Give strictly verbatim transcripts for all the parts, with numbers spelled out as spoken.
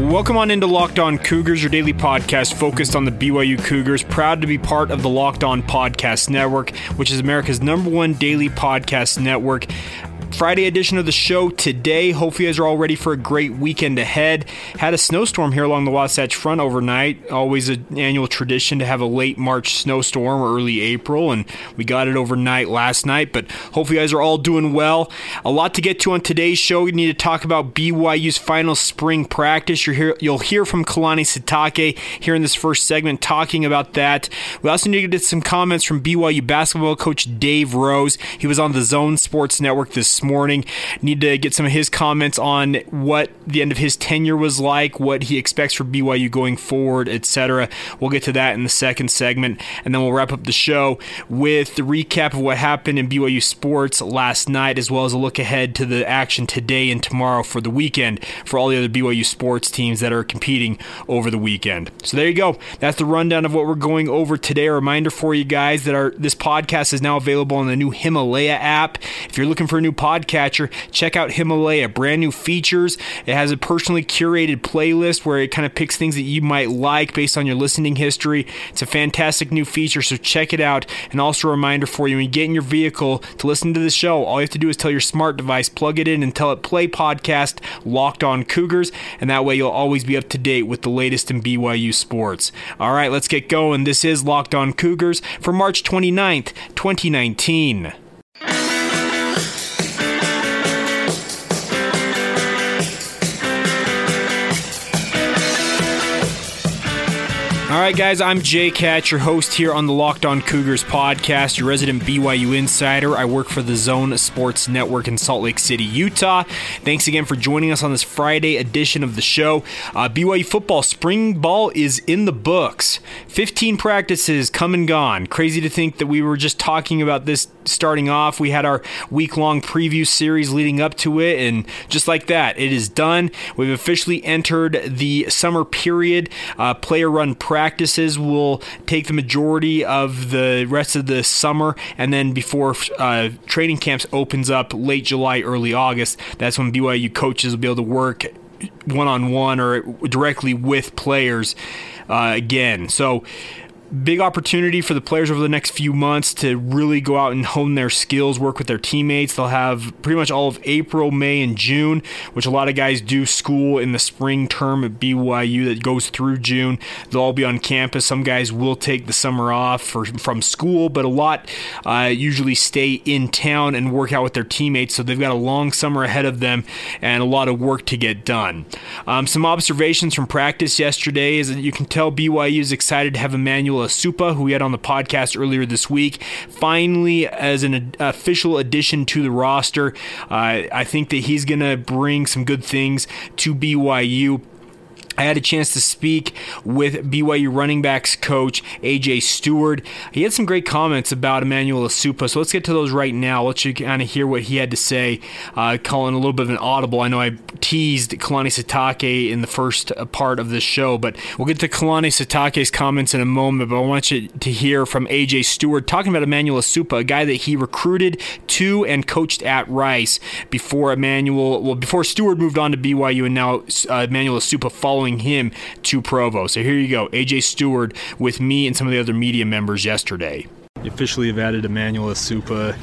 Welcome on into Locked On Cougars, your daily podcast focused on the B Y U Cougars. Proud to be part of the Locked On Podcast Network, which is America's number one daily podcast network. Friday edition of the show today. Hope you guys are all ready for a great weekend ahead. Had a snowstorm here along the Wasatch Front overnight. Always an annual tradition to have a late March snowstorm or early April, and we got it overnight last night, but hope you guys are all doing well. A lot to get to on today's show. We need to talk about B Y U's final spring practice. You're here, you'll hear from Kalani Sitake here in this first segment talking about that. We also need to get some comments from B Y U basketball coach Dave Rose. He was on the Zone Sports Network this morning. Need to get some of his comments on what the end of his tenure was like, what he expects for B Y U going forward, et cetera. We'll get to that in the second segment, and then we'll wrap up the show with the recap of what happened in B Y U sports last night, as well as a look ahead to the action today and tomorrow for the weekend for all the other B Y U sports teams that are competing over the weekend. So there you go. That's the rundown of what we're going over today. A reminder for you guys that our this podcast is now available on the new Himalaya app. If you're looking for a new podcast Podcatcher, check out Himalaya. Brand new features. It has a personally curated playlist where it kind of picks things that you might like based on your listening history. It's a fantastic new feature, so check it out. And also a reminder for you, when you get in your vehicle to listen to the show, all you have to do is tell your smart device, plug it in, and tell it play podcast Locked On Cougars, and that way you'll always be up to date with the latest in B Y U sports. All right, let's get going. This is Locked On Cougars for March twenty-ninth, twenty nineteen. All right, guys, I'm Jay Katz, your host here on the Locked On Cougars podcast, your resident B Y U insider. I work for the Zone Sports Network in Salt Lake City, Utah. Thanks again for joining us on this Friday edition of the show. Uh, B Y U football spring ball is in the books. fifteen practices come and gone. Crazy to think that we were just talking about this starting off. We had our week-long preview series leading up to it, and just like that, it is done. We've officially entered the summer period. Uh, player-run practice. Practices will take the majority of the rest of the summer, and then before uh, training camps opens up late July, early August, that's when B Y U coaches will be able to work one-on-one or directly with players uh, again. So big opportunity for the players over the next few months to really go out and hone their skills, work with their teammates. They'll have pretty much all of April, May, and June, which a lot of guys do school in the spring term at B Y U that goes through June. They'll all be on campus. Some guys will take the summer off for, from school, but a lot uh, usually stay in town and work out with their teammates, so they've got a long summer ahead of them and a lot of work to get done. Um, some observations from practice yesterday is that you can tell B Y U is excited to have Emmanuel Esukpa, who we had on the podcast earlier this week, finally as an official addition to the roster. Uh, I think that he's going to bring some good things to B Y U. I had a chance to speak with B Y U running backs coach A J. Steward. He had some great comments about Emmanuel Esukpa, so let's get to those right now. Let's kind of hear what he had to say. Uh, calling a little bit of an audible. I know I teased Kalani Sitake in the first part of this show, but we'll get to Kalani Sitake's comments in a moment, but I want you to hear from A J. Steward talking about Emmanuel Esukpa, a guy that he recruited to and coached at Rice before Emmanuel, well, before Steward moved on to B Y U, and now uh, Emmanuel Esukpa following him to Provo. So here you go, A J. Steward with me and some of the other media members yesterday. You officially have added Emmanuel Esukpa.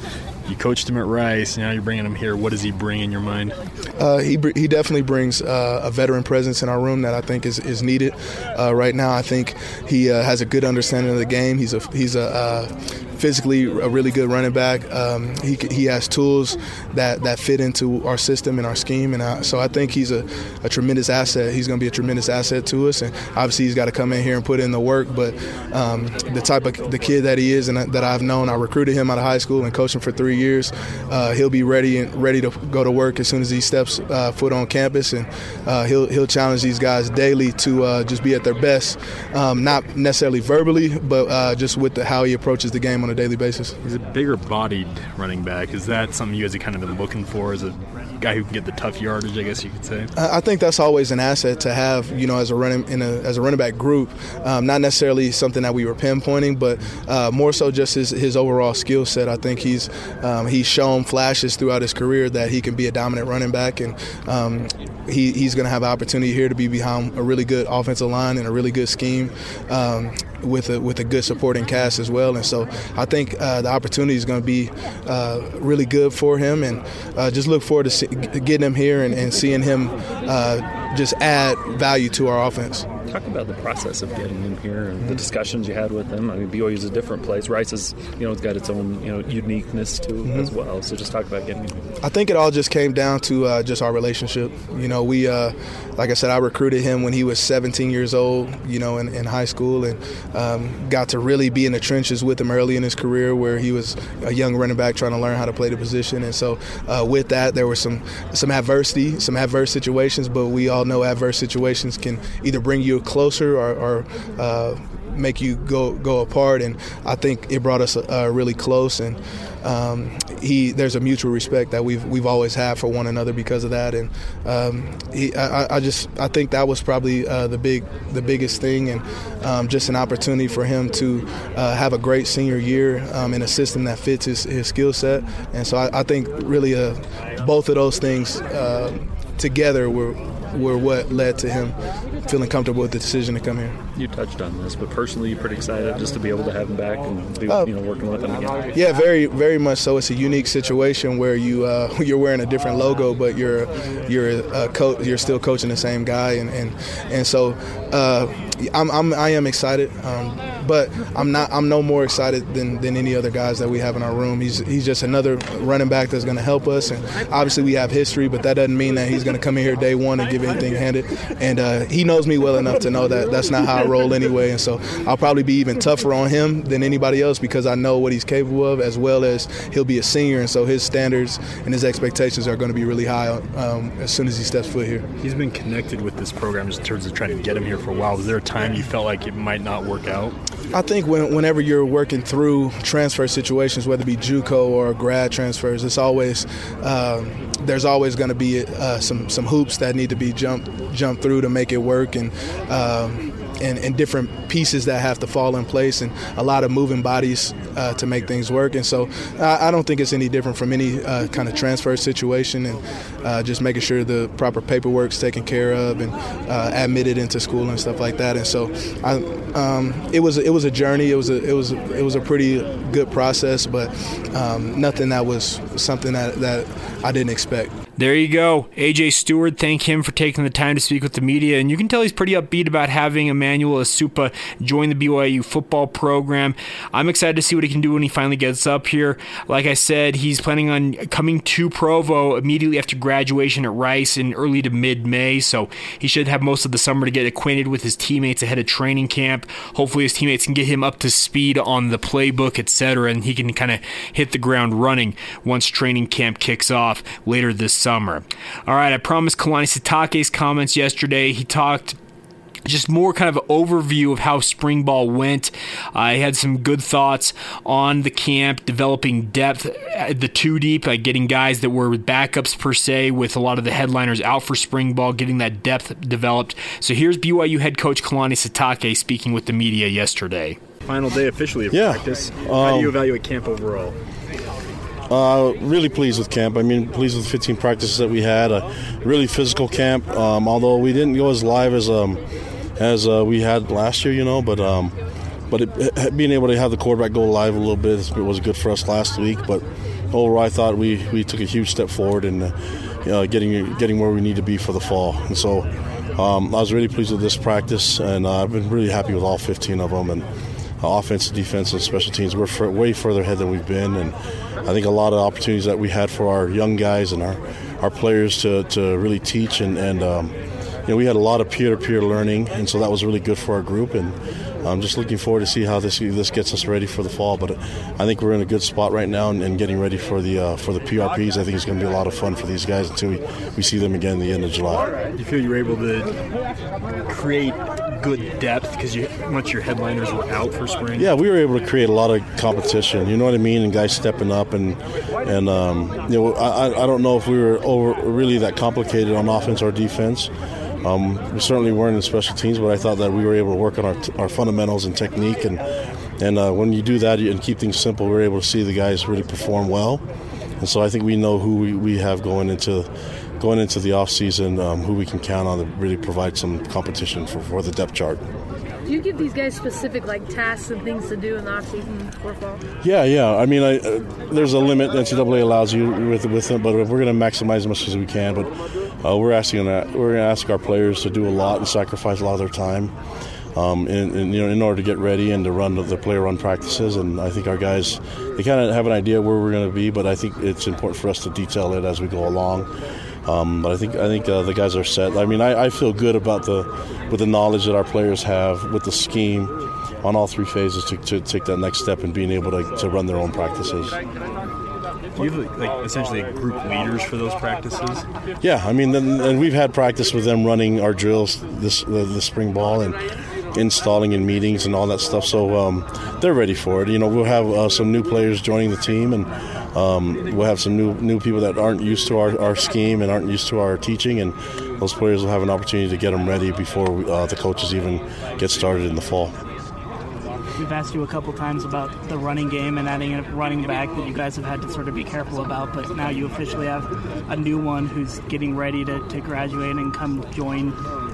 You coached him at Rice. Now you're bringing him here. What does he bring in your mind? Uh, he he definitely brings uh, a veteran presence in our room that I think is is needed uh, right now. I think he uh, has a good understanding of the game. He's a he's a uh, physically a really good running back. Um, he he has tools that, that fit into our system and our scheme, and I, so I think he's a, a tremendous asset. He's going to be a tremendous asset to us, and obviously he's got to come in here and put in the work. But um, the type of the kid that he is and that I've known, I recruited him out of high school and coached him for three years. Uh, he'll be ready and ready to go to work as soon as he steps uh, foot on campus, and uh, he'll he'll challenge these guys daily to uh, just be at their best, um, not necessarily verbally, but uh, just with the, how he approaches the game on a daily basis. He's a bigger-bodied running back. Is that something you guys have kind of been looking for? Is it guy who can get the tough yardage, I guess you could say? I think that's always an asset to have, you know, as a running in a as a running back group. Um, not necessarily something that we were pinpointing, but uh, more so just his, his overall skill set. I think he's um, he's shown flashes throughout his career that he can be a dominant running back, and um, he, he's going to have an opportunity here to be behind a really good offensive line and a really good scheme. Um, with a with a good supporting cast as well. And so I think uh, the opportunity is going to be uh, really good for him, and uh, just look forward to see, getting him here and, and seeing him uh, just add value to our offense. Talk about the process of getting him here and the discussions you had with him. I mean, B Y U is a different place. Rice is, you know, it's got its own, you know, uniqueness to it mm-hmm. as well. So just talk about getting him here. I think it all just came down to uh, just our relationship. You know, we, uh, like I said, I recruited him when he was seventeen years old, you know, in, in high school, and um, got to really be in the trenches with him early in his career, where he was a young running back trying to learn how to play the position. And so uh, with that, there was some, some adversity, some adverse situations, but we all know adverse situations can either bring you closer or, or uh, make you go go apart, and I think it brought us uh, really close. And um, he, there's a mutual respect that we've we've always had for one another because of that. And um, he, I, I just I think that was probably uh, the big the biggest thing, and um, just an opportunity for him to uh, have a great senior year um, in a system that fits his, his skill set. And so I, I think really uh, both of those things uh, together were. were what led to him feeling comfortable with the decision to come here. You touched on this, but personally you're pretty excited just to be able to have him back and be, uh, you know, working with him again. Yeah, very, very much so. It's a unique situation where you uh, you're wearing a different logo, but you're you're a co- you're still coaching the same guy, and and and so uh, I'm, I'm I am excited, um, but I'm not I'm no more excited than, than any other guys that we have in our room. He's he's just another running back that's going to help us, and obviously we have history, but that doesn't mean that he's going to come in here day one and give anything handed, and uh, he knows me well enough to know that that's not how I roll anyway. And so I'll probably be even tougher on him than anybody else because I know what he's capable of, as well as he'll be a senior, and so his standards and his expectations are going to be really high um, as soon as he steps foot here. He's been connected with this program just in terms of trying to get him here for a while. Was there a time you felt like it might not work out? I think when, whenever you're working through transfer situations, whether it be JUCO or grad transfers, it's always um, there's always going to be uh, some some hoops that need to be jump jump through to make it work, and um, and and different pieces that have to fall in place, and a lot of moving bodies uh, to make things work. And so I, I don't think it's any different from any uh, kind of transfer situation, and uh, just making sure the proper paperwork's taken care of and uh, admitted into school and stuff like that. And so I, um, it was it was a journey. It was a it was it was a pretty good process, but um, nothing that was something that, that I didn't expect. There you go. A J. Steward, thank him for taking the time to speak with the media. And you can tell he's pretty upbeat about having Emmanuel Esukpa join the B Y U football program. I'm excited to see what he can do when he finally gets up here. Like I said, he's planning on coming to Provo immediately after graduation at Rice in early to mid-May. So he should have most of the summer to get acquainted with his teammates ahead of training camp. Hopefully his teammates can get him up to speed on the playbook, et cetera, and he can kind of hit the ground running once training camp kicks off later this summer. Summer. All right, I promised Kalani Sitake's comments yesterday. He talked just more kind of an overview of how spring ball went. I uh, had some good thoughts on the camp, developing depth at the two deep, like getting guys that were backups per se with a lot of the headliners out for spring ball, getting that depth developed. So here's B Y U head coach Kalani Sitake speaking with the media yesterday. Final day officially of yeah. practice. Um, how do you evaluate camp overall? Uh, really pleased with camp. I mean, pleased with the fifteen practices that we had. A really physical camp, um, although we didn't go as live as um, as uh, we had last year, you know. But um, but it, being able to have the quarterback go live a little bit was good for us last week. But overall, I thought we, we took a huge step forward in uh, getting getting where we need to be for the fall. And so um, I was really pleased with this practice, and uh, I've been really happy with all fifteen of them. And uh, offense, defense, and special teams, we're f- way further ahead than we've been, and I think a lot of opportunities that we had for our young guys and our, our players to, to really teach. And, and um, you know, we had a lot of peer-to-peer learning, and so that was really good for our group. And I'm just looking forward to see how this this gets us ready for the fall. But I think we're in a good spot right now, and, and getting ready for the uh, for the P R Ps. I think it's going to be a lot of fun for these guys until we, we see them again at the end of July. Do you feel you were able to create good depth because you, much your headliners were out for spring? Yeah, we were able to create a lot of competition. You know what I mean? And guys stepping up, and and um, you know, I I don't know if we were over, really that complicated on offense or defense. Um, we certainly weren't in special teams, but I thought that we were able to work on our, t- our fundamentals and technique. And and uh, when you do that and keep things simple, we're able to see the guys really perform well. And so I think we know who we, we have going into going into the offseason, um, who we can count on to really provide some competition for, for the depth chart. Do you give these guys specific, like, tasks and things to do in the offseason for fall? Yeah, yeah. I mean, I, uh, there's a limit that N C double A allows you with with them, but if we're going to maximize as much as we can. But uh, we're asking that we're going to ask our players to do a lot and sacrifice a lot of their time, um, and, and you know, in order to get ready and to run the, the player run practices. And I think our guys, they kind of have an idea where we're going to be, but I think it's important for us to detail it as we go along. Um, but I think I think uh, the guys are set. I mean, I, I feel good about the with the knowledge that our players have with the scheme on all three phases to, to take that next step and being able to, to run their own practices. Do you have, like, essentially group leaders for those practices? Yeah, I mean, then, and we've had practice with them running our drills this the, the spring ball and installing in meetings and all that stuff. So um, they're ready for it. You know, we'll have uh, some new players joining the team, and um, we'll have some new new people that aren't used to our, our scheme and aren't used to our teaching, and those players will have an opportunity to get them ready before we, uh, the coaches even get started in the fall. We've asked you a couple times about the running game and adding a running back that you guys have had to sort of be careful about, but now you officially have a new one who's getting ready to, to graduate and come join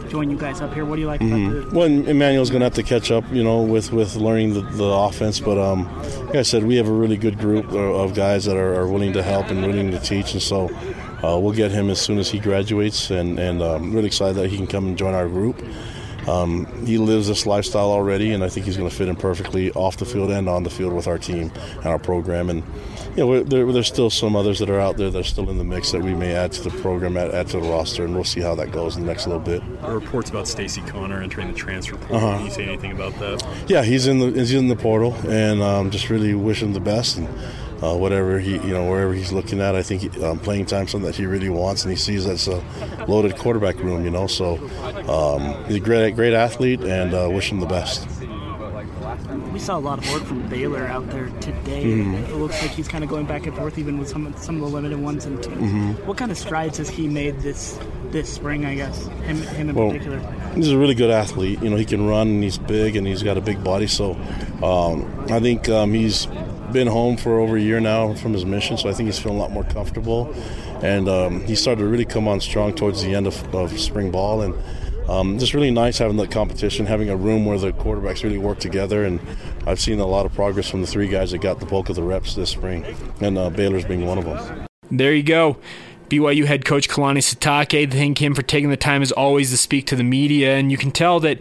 join you guys up here. What do you like about mm-hmm. the... Well, Emmanuel's going to have to catch up, you know, with, with learning the, the offense, but um, like I said, we have a really good group of guys that are, are willing to help and willing to teach, and so uh, we'll get him as soon as he graduates, and, and uh, I'm really excited that he can come and join our group. Um, he lives this lifestyle already, and I think he's going to fit in perfectly off the field and on the field with our team and our program. And you know, there, there's still some others that are out there that are still in the mix that we may add to the program, add, add to the roster, and we'll see how that goes in the next little bit. There are reports about Stacy Connor entering the transfer portal. Uh-huh. Can you say anything about that? Yeah, he's in the he's in the portal, and um, just really wish him the best. And Uh, whatever he, you know, wherever he's looking at, I think he, um, playing time something that he really wants, and he sees that's a loaded quarterback room, you know. So um, he's a great, great athlete, and uh, wish him the best. We saw a lot of work from Baylor out there today. Mm-hmm. It looks like he's kind of going back and forth, even with some some of the limited ones and twos. Mm-hmm. What kind of strides has he made this this spring? I guess him, him in well, particular. He's a really good athlete. You know, he can run, and he's big, and he's got a big body. So um, I think um, he's been home for over a year now from his mission, so I think he's feeling a lot more comfortable, and um, he started to really come on strong towards the end of, of spring ball, and um, just really nice having the competition, having a room where the quarterbacks really work together, and I've seen a lot of progress from the three guys that got the bulk of the reps this spring, and uh, Baylor's being one of them. There you go. B Y U head coach Kalani Sitake, thank him for taking the time as always to speak to the media, and you can tell that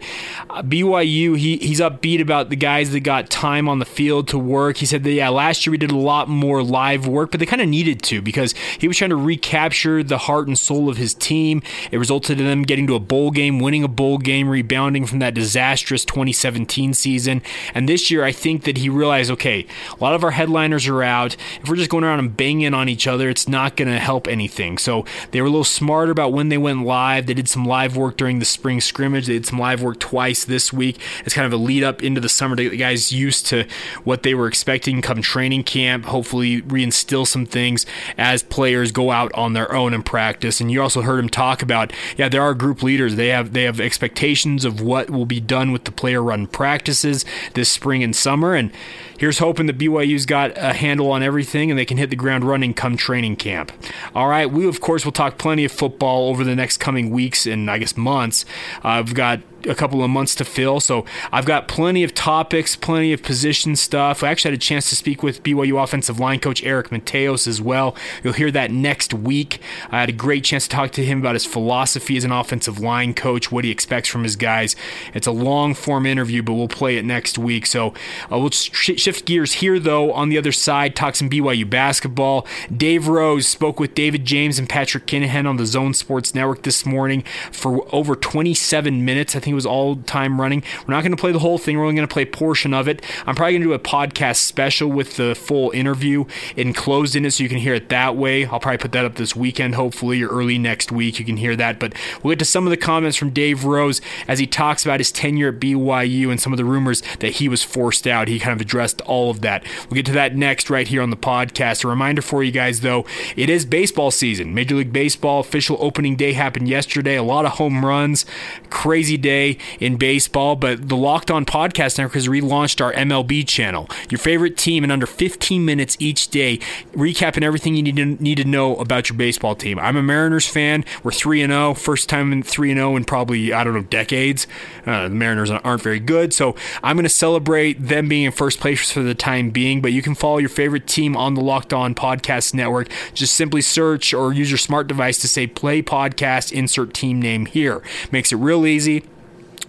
B Y U, he he's upbeat about the guys that got time on the field to work. He said that, yeah, last year we did a lot more live work, but they kind of needed to because he was trying to recapture the heart and soul of his team. It resulted in them getting to a bowl game, winning a bowl game, rebounding from that disastrous twenty seventeen season, and this year I think that he realized, okay, a lot of our headliners are out. If we're just going around and banging on each other, it's not going to help anything. So they were a little smarter about when they went live. They did some live work during the spring scrimmage. They did some live work twice this week. It's kind of a lead up into the summer to get the guys used to what they were expecting come training camp, hopefully reinstill some things as players go out on their own and practice. And you also heard him talk about, yeah, there are group leaders. They have they have expectations of what will be done with the player run practices this spring and summer. And here's hoping that B Y U's got a handle on everything and they can hit the ground running come training camp. All right. We, of course, will talk plenty of football over the next coming weeks and, I guess, months. Uh, I've got a couple of months to fill, so I've got plenty of topics, plenty of position stuff. I actually had a chance to speak with B Y U offensive line coach Eric Mateos as well. You'll hear that next week. I had a great chance to talk to him about his philosophy as an offensive line coach, what he expects from his guys. It's a long-form interview, but we'll play it next week. So uh, we'll sh- shift gears here, though. On the other side, talk some B Y U basketball. Dave Rose spoke with David James and Patrick Kinahan on the Zone Sports Network this morning for over twenty-seven minutes. I think think it was all time running. We're not going to play the whole thing. We're only going to play a portion of it. I'm probably going to do a podcast special with the full interview enclosed in it, so you can hear it that way. I'll probably put that up this weekend, hopefully, or early next week. You can hear that. But we'll get to some of the comments from Dave Rose as he talks about his tenure at B Y U and some of the rumors that he was forced out. He kind of addressed all of that. We'll get to that next right here on the podcast. A reminder for you guys, though, it is baseball season. Major League Baseball official opening day happened yesterday. A lot of home runs. Crazy day in baseball, but the Locked On Podcast Network has relaunched our M L B channel. Your favorite team in under fifteen minutes each day, recapping everything you need to, need to know about your baseball team. I'm a Mariners fan. We're three and oh, first time in three and oh in probably, I don't know, decades. Uh, the Mariners aren't very good, so I'm going to celebrate them being in first place for the time being, but you can follow your favorite team on the Locked On Podcast Network. Just simply search or use your smart device to say play podcast, insert team name here. Makes it real easy.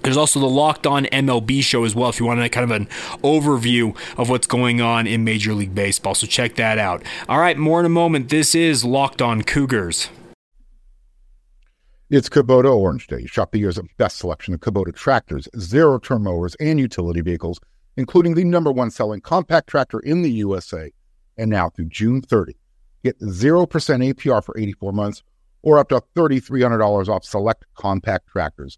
There's also the Locked On M L B show as well if you want to kind of an overview of what's going on in Major League Baseball, so check that out. All right, more in a moment. This is Locked On Cougars. It's Kubota Orange Day. Shop the year's best selection of Kubota tractors, zero-turn mowers, and utility vehicles, including the number one selling compact tractor in the U S A. And now through June thirtieth, get zero percent A P R for eighty-four months or up to three thousand three hundred dollars off select compact tractors.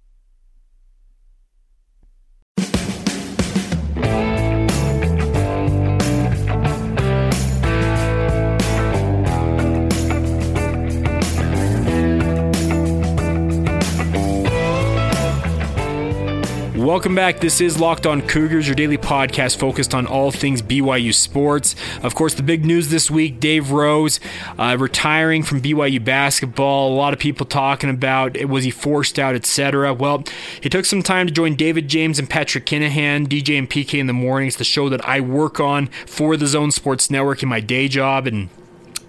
Welcome back. This is Locked On Cougars, your daily podcast focused on all things B Y U sports. Of course, the big news this week, Dave Rose uh, retiring from B Y U basketball. A lot of people talking about it. Was he forced out, et cetera. Well, he took some time to join David James and Patrick Kinahan, D J and P K in the Morning. It's the show that I work on for the Zone Sports Network in my day job. And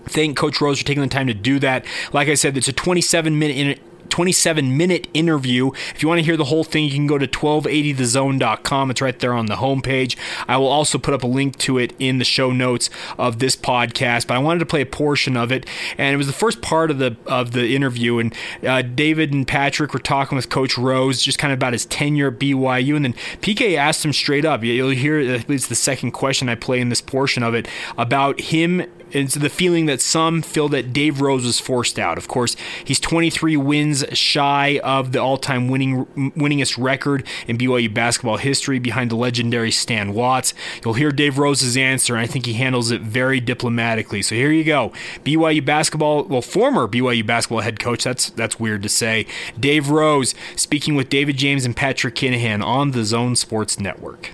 thank Coach Rose for taking the time to do that. Like I said, it's a twenty-seven minute twenty-seven minute interview. If you want to hear the whole thing, you can go to twelve eighty the zone dot com. It's right there on the homepage. I will also put up a link to it in the show notes of this podcast, but I wanted to play a portion of it, and it was the first part of the of the interview, and uh, David and Patrick were talking with Coach Rose just kind of about his tenure at B Y U, and then P K asked him straight up, you'll hear, I believe it's the second question I play in this portion of it, about him. It's the feeling that some feel that Dave Rose was forced out. Of course, he's twenty-three wins shy of the all-time winning winningest record in B Y U basketball history behind the legendary Stan Watts. You'll hear Dave Rose's answer, and I think he handles it very diplomatically. So here you go. B Y U basketball, well, former B Y U basketball head coach, that's that's weird to say, Dave Rose, speaking with David James and Patrick Kinahan on the Zone Sports Network.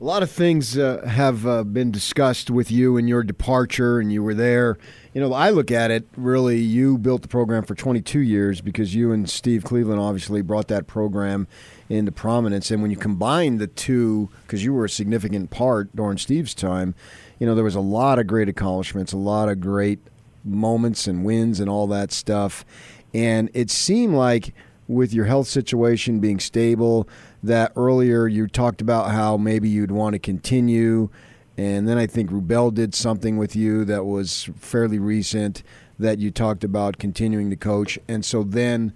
A lot of things uh, have uh, been discussed with you and your departure, and you were there. You know, I look at it, really, you built the program for twenty-two years because you and Steve Cleveland obviously brought that program into prominence. And when you combine the two, because you were a significant part during Steve's time, you know, there was a lot of great accomplishments, a lot of great moments and wins and all that stuff. And it seemed like with your health situation being stable, that earlier you talked about how maybe you'd want to continue, and then I think Rubel did something with you that was fairly recent that you talked about continuing to coach, and so then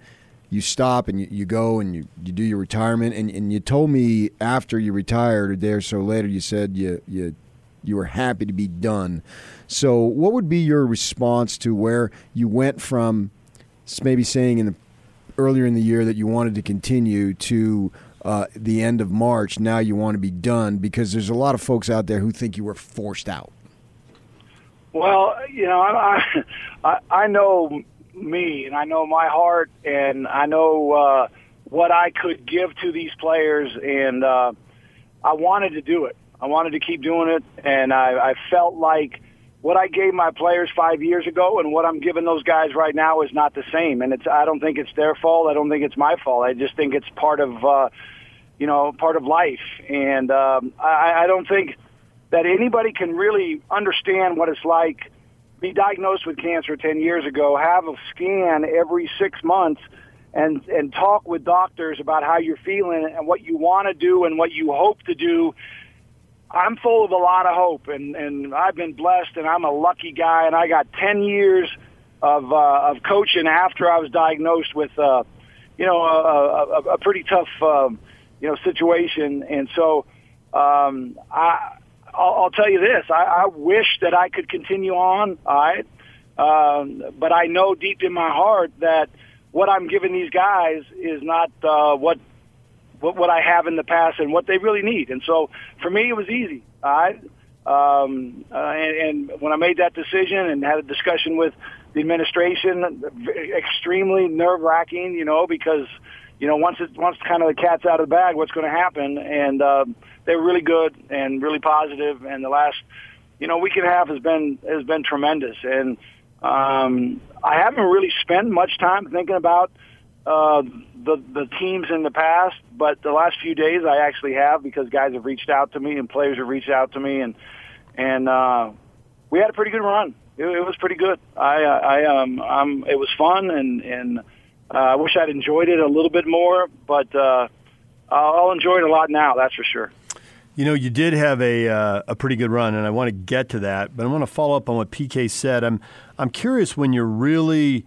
you stop and you, you go and you, you do your retirement, and, and you told me after you retired a day or so later you said you you you were happy to be done. So what would be your response to where you went from maybe saying in the earlier in the year that you wanted to continue to Uh, the end of March, now you want to be done, because there's a lot of folks out there who think you were forced out? Well, you know, I I, I know me, and I know my heart, and I know uh, what I could give to these players, and uh, I wanted to do it. I wanted to keep doing it, and I, I felt like what I gave my players five years ago and what I'm giving those guys right now is not the same. And it's, I don't think it's their fault. I don't think it's my fault. I just think it's part of, uh, you know, part of life. And um, I, I don't think that anybody can really understand what it's like, be diagnosed with cancer ten years ago, have a scan every six months, and and talk with doctors about how you're feeling and what you want to do and what you hope to do. I'm full of a lot of hope, and, and I've been blessed, and I'm a lucky guy, and I got ten years of uh, of coaching after I was diagnosed with, uh, you know, a, a, a pretty tough, um, you know, situation. And so um, I, I'll, I'll tell you this. I, I wish that I could continue on, all right? Um, but I know deep in my heart that what I'm giving these guys is not uh, what – What, what I have in the past and what they really need. And so for me, it was easy. All right. Um, uh, and, and when I made that decision and had a discussion with the administration, extremely nerve wracking, you know, because, you know, once it, once kind of the cat's out of the bag, what's going to happen? And, um, they were really good and really positive. And the last, you know, week and a half has been, has been tremendous. And, um, I haven't really spent much time thinking about, uh, The, the teams in the past, but the last few days I actually have, because guys have reached out to me and players have reached out to me, and and uh, we had a pretty good run. It, it was pretty good. I I um I'm it was fun, and and uh, I wish I'd enjoyed it a little bit more, but uh, I'll enjoy it a lot now. That's for sure. You know, you did have a uh, a pretty good run, and I want to get to that, but I want to follow up on what P K said. I'm I'm curious when you're really.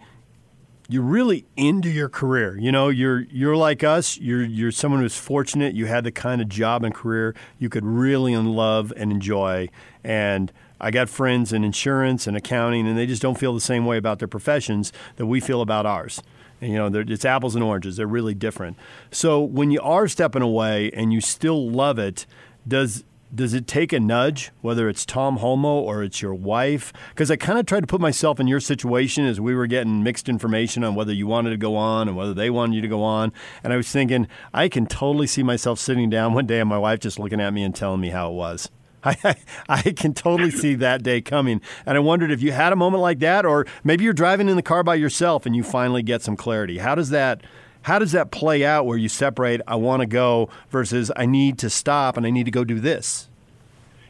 You're really into your career. You know, you're you're like us. You're you're someone who's fortunate. You had the kind of job and career you could really love and enjoy. And I got friends in insurance and accounting, and they just don't feel the same way about their professions that we feel about ours. And, you know, it's apples and oranges. They're really different. So when you are stepping away and you still love it, does Does it take a nudge, whether it's Tom Holmoe or it's your wife? Because I kind of tried to put myself in your situation as we were getting mixed information on whether you wanted to go on and whether they wanted you to go on. And I was thinking, I can totally see myself sitting down one day and my wife just looking at me and telling me how it was. I, I, I can totally see that day coming. And I wondered if you had a moment like that, or maybe you're driving in the car by yourself and you finally get some clarity. How does that How does that play out where you separate, I want to go versus I need to stop and I need to go do this?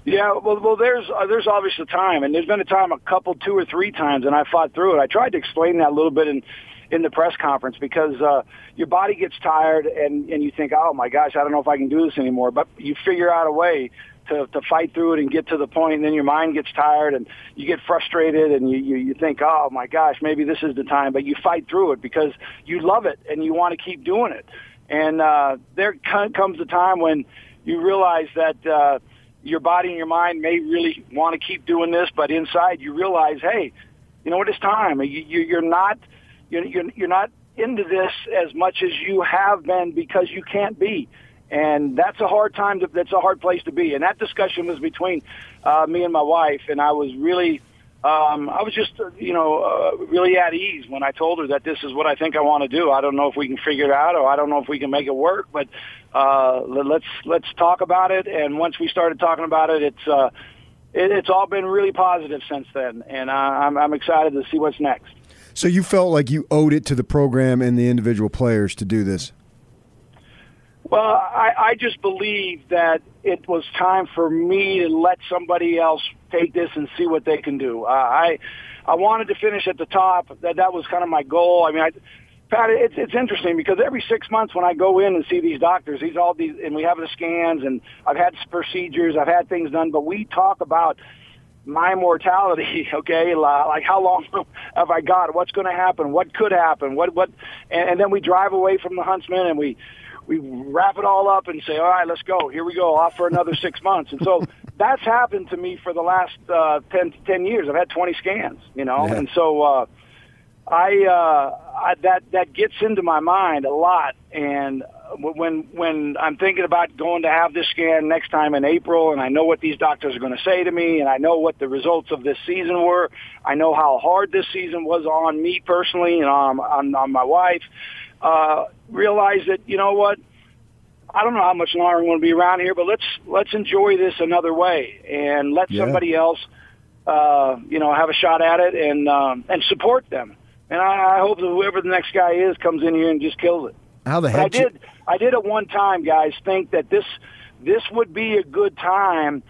Yeah, well, well there's uh, there's obviously time, and there's been a time, a couple, two or three times, and I fought through it. I tried to explain that a little bit in, in the press conference, because uh, your body gets tired and, and you think, oh, my gosh, I don't know if I can do this anymore. But you figure out a way to, to fight through it and get to the point, and then your mind gets tired and you get frustrated, and you, you, you think, oh, my gosh, maybe this is the time. But you fight through it because you love it and you want to keep doing it. And uh, there comes a time when you realize that uh, your body and your mind may really want to keep doing this, but inside you realize, hey, you know what, it's time. You, you, you're not you're, you're not into this as much as you have been, because you can't be. And that's a hard time. To, that's a hard place to be. And that discussion was between uh, me and my wife. And I was really, um, I was just, you know, uh, really at ease when I told her that this is what I think I want to do. I don't know if we can figure it out, or I don't know if we can make it work. But uh, let's let's talk about it. And once we started talking about it, it's uh, it, it's all been really positive since then. And I, I'm I'm excited to see what's next. So you felt like you owed it to the program and the individual players to do this. Well, I, I just believe that it was time for me to let somebody else take this and see what they can do. Uh, I I wanted to finish at the top. That that was kind of my goal. I mean, I, Pat, it's it's interesting because every six months when I go in and see these doctors, these all these, and we have the scans, and I've had procedures, I've had things done, but we talk about my mortality, okay, like how long have I got? What's going to happen? What could happen? What what? And, and then we drive away from the Huntsman and we. We wrap it all up and say, all right, let's go. Here we go, off for another six months. And so that's happened to me for the last uh, ten, ten years. I've had twenty scans, you know. Yeah. And so uh, I, uh, I that that gets into my mind a lot. And when when I'm thinking about going to have this scan next time in April, and I know what these doctors are going to say to me, and I know what the results of this season were, I know how hard this season was on me personally and on, on, on my wife, Uh, realize that, you know what, I don't know how much longer I'm going to be around here, but let's let's enjoy this another way and let yeah. somebody else, uh, you know, have a shot at it and um, and support them. And I, I hope that whoever the next guy is comes in here and just kills it. How the heck? I did. You- I did at one time, guys, think that this this would be a good time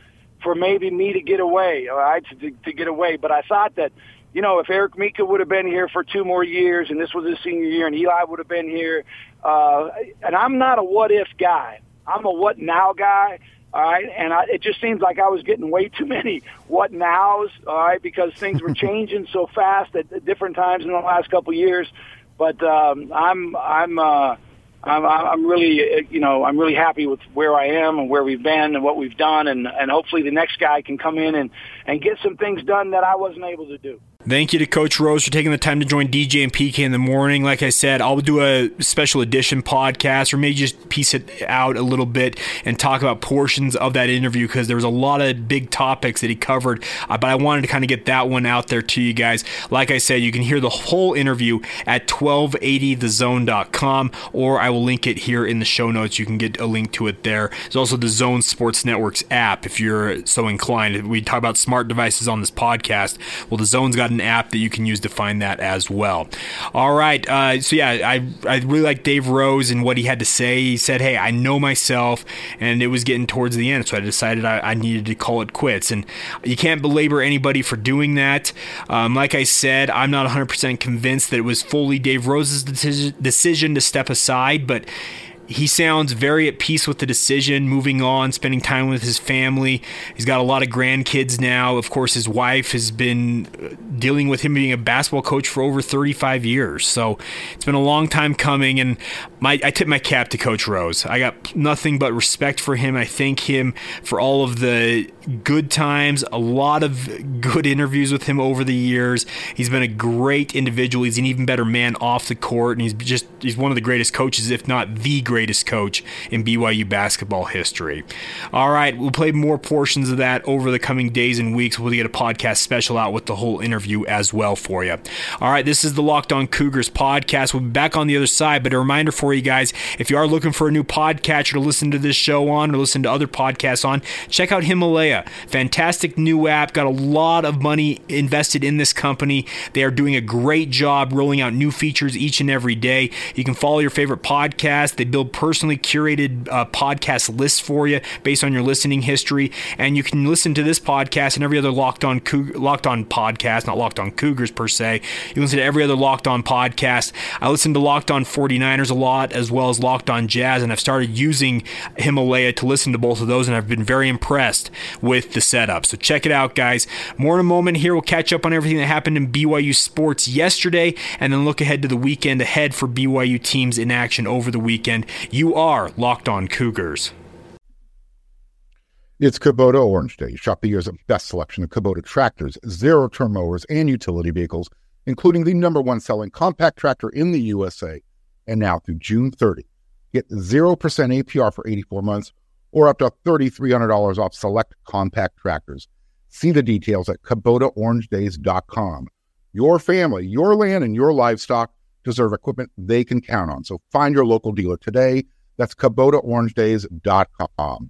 for maybe me to get away, all right, to, to, to get away. But I thought that you know, if Eric Mika would have been here for two more years and this was his senior year and Eli would have been here, uh, and I'm not a what-if guy. I'm a what-now guy, all right? And I, it just seems like I was getting way too many what-nows, all right, because things were changing so fast at, at different times in the last couple of years. But um, I'm I'm, uh, I'm I'm really you know I'm really happy with where I am and where we've been and what we've done, and, and hopefully the next guy can come in and, and get some things done that I wasn't able to do. Thank you to Coach Rose for taking the time to join D J and P K in the morning. Like I said, I'll do a special edition podcast, or maybe just piece it out a little bit and talk about portions of that interview, because there was a lot of big topics that he covered, uh, but I wanted to kind of get that one out there to you guys. Like I said, you can hear the whole interview at twelve eighty the zone dot com, or I will link it here in the show notes. You can get a link to it there. There's also the Zone Sports Network's app if you're so inclined. We talk about smart devices on this podcast. Well, the Zone's got an app that you can use to find that as well. All right, uh, so yeah, I I really like Dave Rose and what he had to say. He said, hey, I know myself, and it was getting towards the end, so I decided I, I needed to call it quits, and you can't belabor anybody for doing that. Um, like I said, I'm not one hundred percent convinced that it was fully Dave Rose's decision to step aside, but he sounds very at peace with the decision, moving on, spending time with his family. He's got a lot of grandkids now. Of course, his wife has been dealing with him being a basketball coach for over thirty-five years. So it's been a long time coming, and my, I tip my cap to Coach Rose. I got nothing but respect for him. I thank him for all of the good times, a lot of good interviews with him over the years. He's been a great individual. He's an even better man off the court, and he's just he's one of the greatest coaches, if not the greatest. greatest coach in B Y U basketball history. All right, we'll play more portions of that over the coming days and weeks. We'll get a podcast special out with the whole interview as well for you. All right, this is the Locked On Cougars podcast. We'll be back on the other side, but a reminder for you guys, if you are looking for a new podcatcher to listen to this show on or listen to other podcasts on, check out Himalaya. Fantastic new app. Got a lot of money invested in this company. They are doing a great job rolling out new features each and every day. You can follow your favorite podcast. They build personally curated uh, podcast lists for you based on your listening history, and you can listen to this podcast and every other Locked On Coug- Locked On podcast, not Locked On Cougars per se. You can listen to every other Locked On podcast. I listen to Locked On forty-niners a lot, as well as Locked On Jazz, and I've started using Himalaya to listen to both of those, and I've been very impressed with the setup. So check it out, guys. More in a moment here. We'll catch up on everything that happened in B Y U sports yesterday, and then look ahead to the weekend ahead for B Y U teams in action over the weekend. You are Locked On Cougars. It's Kubota Orange Day. Shop the year's best selection of Kubota tractors, zero-turn mowers, and utility vehicles, including the number one selling compact tractor in the U S A. And now through June thirtieth, get zero percent A P R for eighty-four months or up to three thousand three hundred dollars off select compact tractors. See the details at Kubota Orange Days dot com. Your family, your land, and your livestock deserve equipment they can count on. So find your local dealer today. That's Kubota Orange Days dot com.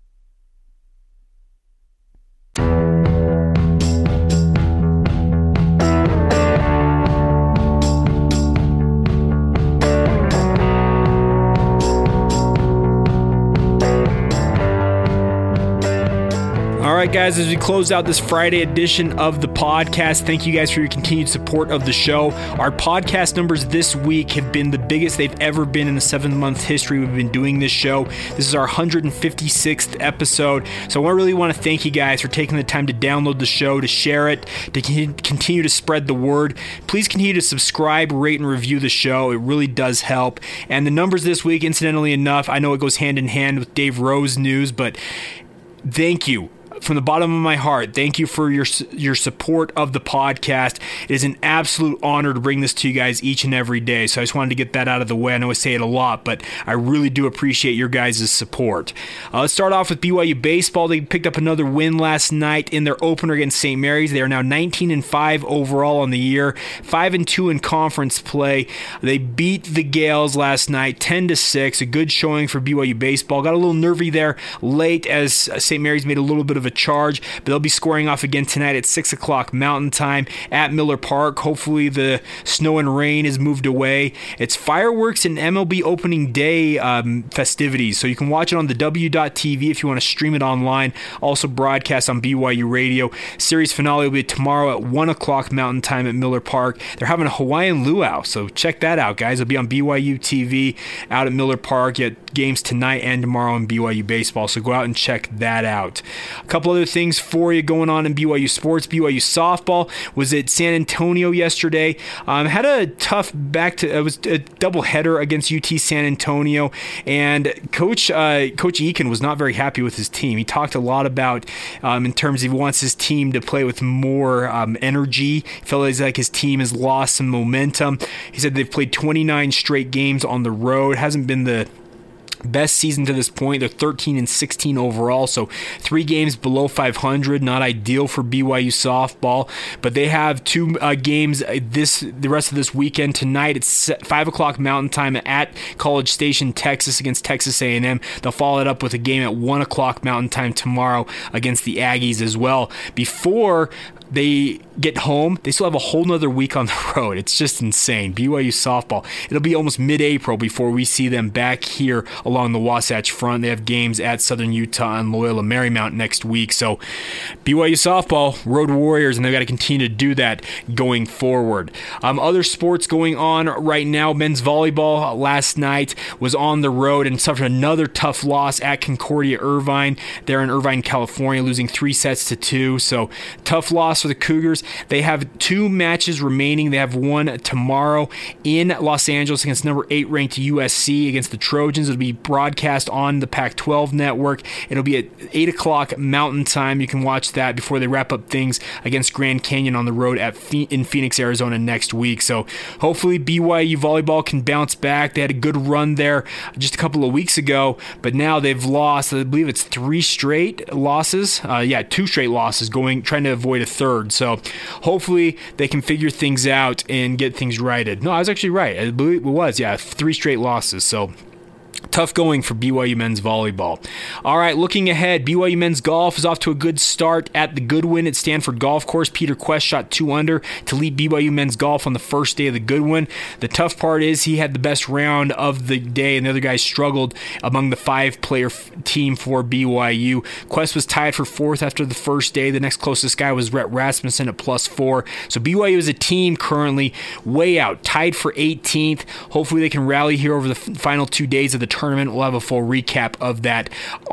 All right, guys, as we close out this Friday edition of the podcast, thank you guys for your continued support of the show. Our podcast numbers this week have been the biggest they've ever been in the seven-month history we've been doing this show. This is our one hundred fifty-sixth episode, so I really want to thank you guys for taking the time to download the show, to share it, to continue to spread the word. Please continue to subscribe, rate, and review the show. It really does help. And the numbers this week, incidentally enough, I know it goes hand in hand with Dave Rose news, but thank you. From the bottom of my heart, thank you for your your support of the podcast. It is an absolute honor to bring this to you guys each and every day, so I just wanted to get that out of the way. I know I say it a lot, but I really do appreciate your guys' support. Uh, let's start off with B Y U baseball. They picked up another win last night in their opener against Saint Mary's. They are now nineteen and five overall on the year, five and two in conference play. They beat the Gales last night, ten to six, a good showing for B Y U baseball. Got a little nervy there late as Saint Mary's made a little bit of a charge. But they'll be squaring off again tonight at six o'clock Mountain Time at Miller Park. Hopefully the snow and rain is moved away. It's fireworks and M L B opening day um, festivities. So you can watch it on the W dot T V if you want to stream it online. Also broadcast on B Y U Radio. Series finale will be tomorrow at one o'clock Mountain Time at Miller Park. They're having a Hawaiian luau, so check that out, guys. It'll be on B Y U T V out at Miller Park. You get games tonight and tomorrow in B Y U baseball, so go out and check that out. A couple other things for you going on in B Y U sports. B Y U softball was at San Antonio yesterday. Um, had a tough back to it was a doubleheader against U T San Antonio, and Coach uh, Coach Eakin was not very happy with his team. He talked a lot about um, in terms of he wants his team to play with more um, energy. He felt like his team has lost some momentum. He said they've played twenty-nine straight games on the road. Hasn't been the best season to this point. They're thirteen and sixteen overall, so three games below five hundred. Not ideal for B Y U softball, but they have two uh, games this the rest of this weekend. Tonight it's five o'clock Mountain Time at College Station, Texas, against Texas A and M. They'll follow it up with a game at one o'clock Mountain Time tomorrow against the Aggies as well. Before they get home, they still have a whole nother week on the road. It's just insane. B Y U softball, it'll be almost mid-April before we see them back here along the Wasatch Front. They have games at Southern Utah and Loyola Marymount next week. So B Y U softball, road warriors, and they've got to continue to do that going forward. Um, other sports going on right now, men's volleyball last night was on the road and suffered another tough loss at Concordia Irvine. They're in Irvine, California, losing three sets to two. So tough loss for the Cougars. They have two matches remaining. They have one tomorrow in Los Angeles against number eight ranked U S C against the Trojans. It'll be broadcast on the Pac twelve network. It'll be at eight o'clock Mountain Time. You can watch that before they wrap up things against Grand Canyon on the road at in Phoenix, Arizona next week. So hopefully B Y U volleyball can bounce back. They had a good run there just a couple of weeks ago, but now they've lost, I believe it's three straight losses. Uh, yeah, two straight losses going, trying to avoid a third. So hopefully they can figure things out and get things righted. No, I was actually right. I believe it was, yeah, three straight losses. So tough going for B Y U men's volleyball. All right, looking ahead, B Y U men's golf is off to a good start at the Goodwin at Stanford Golf Course. Peter Quest shot two under to lead B Y U men's golf on the first day of the Goodwin. The tough part is he had the best round of the day, and the other guys struggled among the five-player f- team for B Y U. Quest was tied for fourth after the first day. The next closest guy was Rhett Rasmussen at plus four. So B Y U as a team currently way out, tied for eighteenth. Hopefully they can rally here over the f- final two days of the tournament. Tournament. We'll have a full recap of that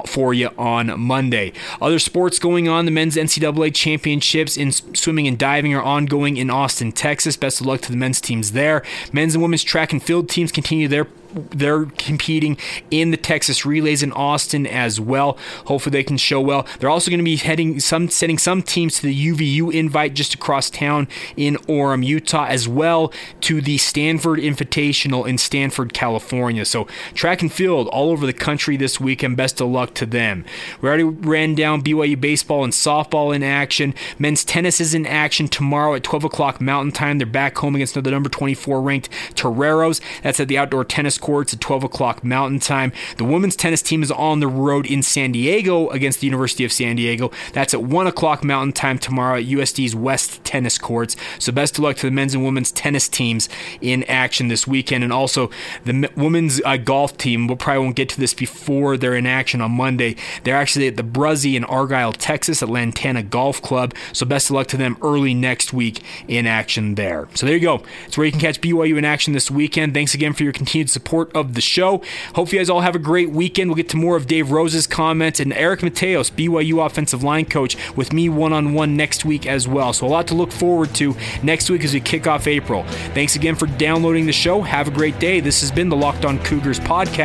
for you on Monday. Other sports going on, the men's N C double A championships in swimming and diving are ongoing in Austin, Texas. Best of luck to the men's teams there. Men's and women's track and field teams continue their They're competing in the Texas Relays in Austin as well. Hopefully they can show well. They're also going to be heading some, sending some teams to the U V U invite just across town in Orem, Utah, as well to the Stanford Invitational in Stanford, California. So track and field all over the country this weekend. Best of luck to them. We already ran down B Y U baseball and softball in action. Men's tennis is in action tomorrow at twelve o'clock Mountain Time. They're back home against the number twenty-four ranked Toreros. That's at the outdoor tennis courts at twelve o'clock Mountain Time. The women's tennis team is on the road in San Diego against the University of San Diego. That's at one o'clock Mountain Time tomorrow at U S D's West Tennis Courts. So best of luck to the men's and women's tennis teams in action this weekend. And also the women's uh, golf team, we'll probably won't get to this before they're in action on Monday. They're actually at the Bruzzy in Argyle, Texas at Lantana Golf Club. So best of luck to them early next week in action there. So there you go. It's where you can catch B Y U in action this weekend. Thanks again for your continued support of the show. Hope you guys all have a great weekend. We'll get to more of Dave Rose's comments and Eric Mateos, B Y U offensive line coach, with me one-on-one next week as well. So a lot to look forward to next week as we kick off April. Thanks again for downloading the show. Have a great day. This has been the Locked On Cougars podcast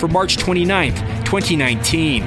for March twenty-ninth, twenty nineteen.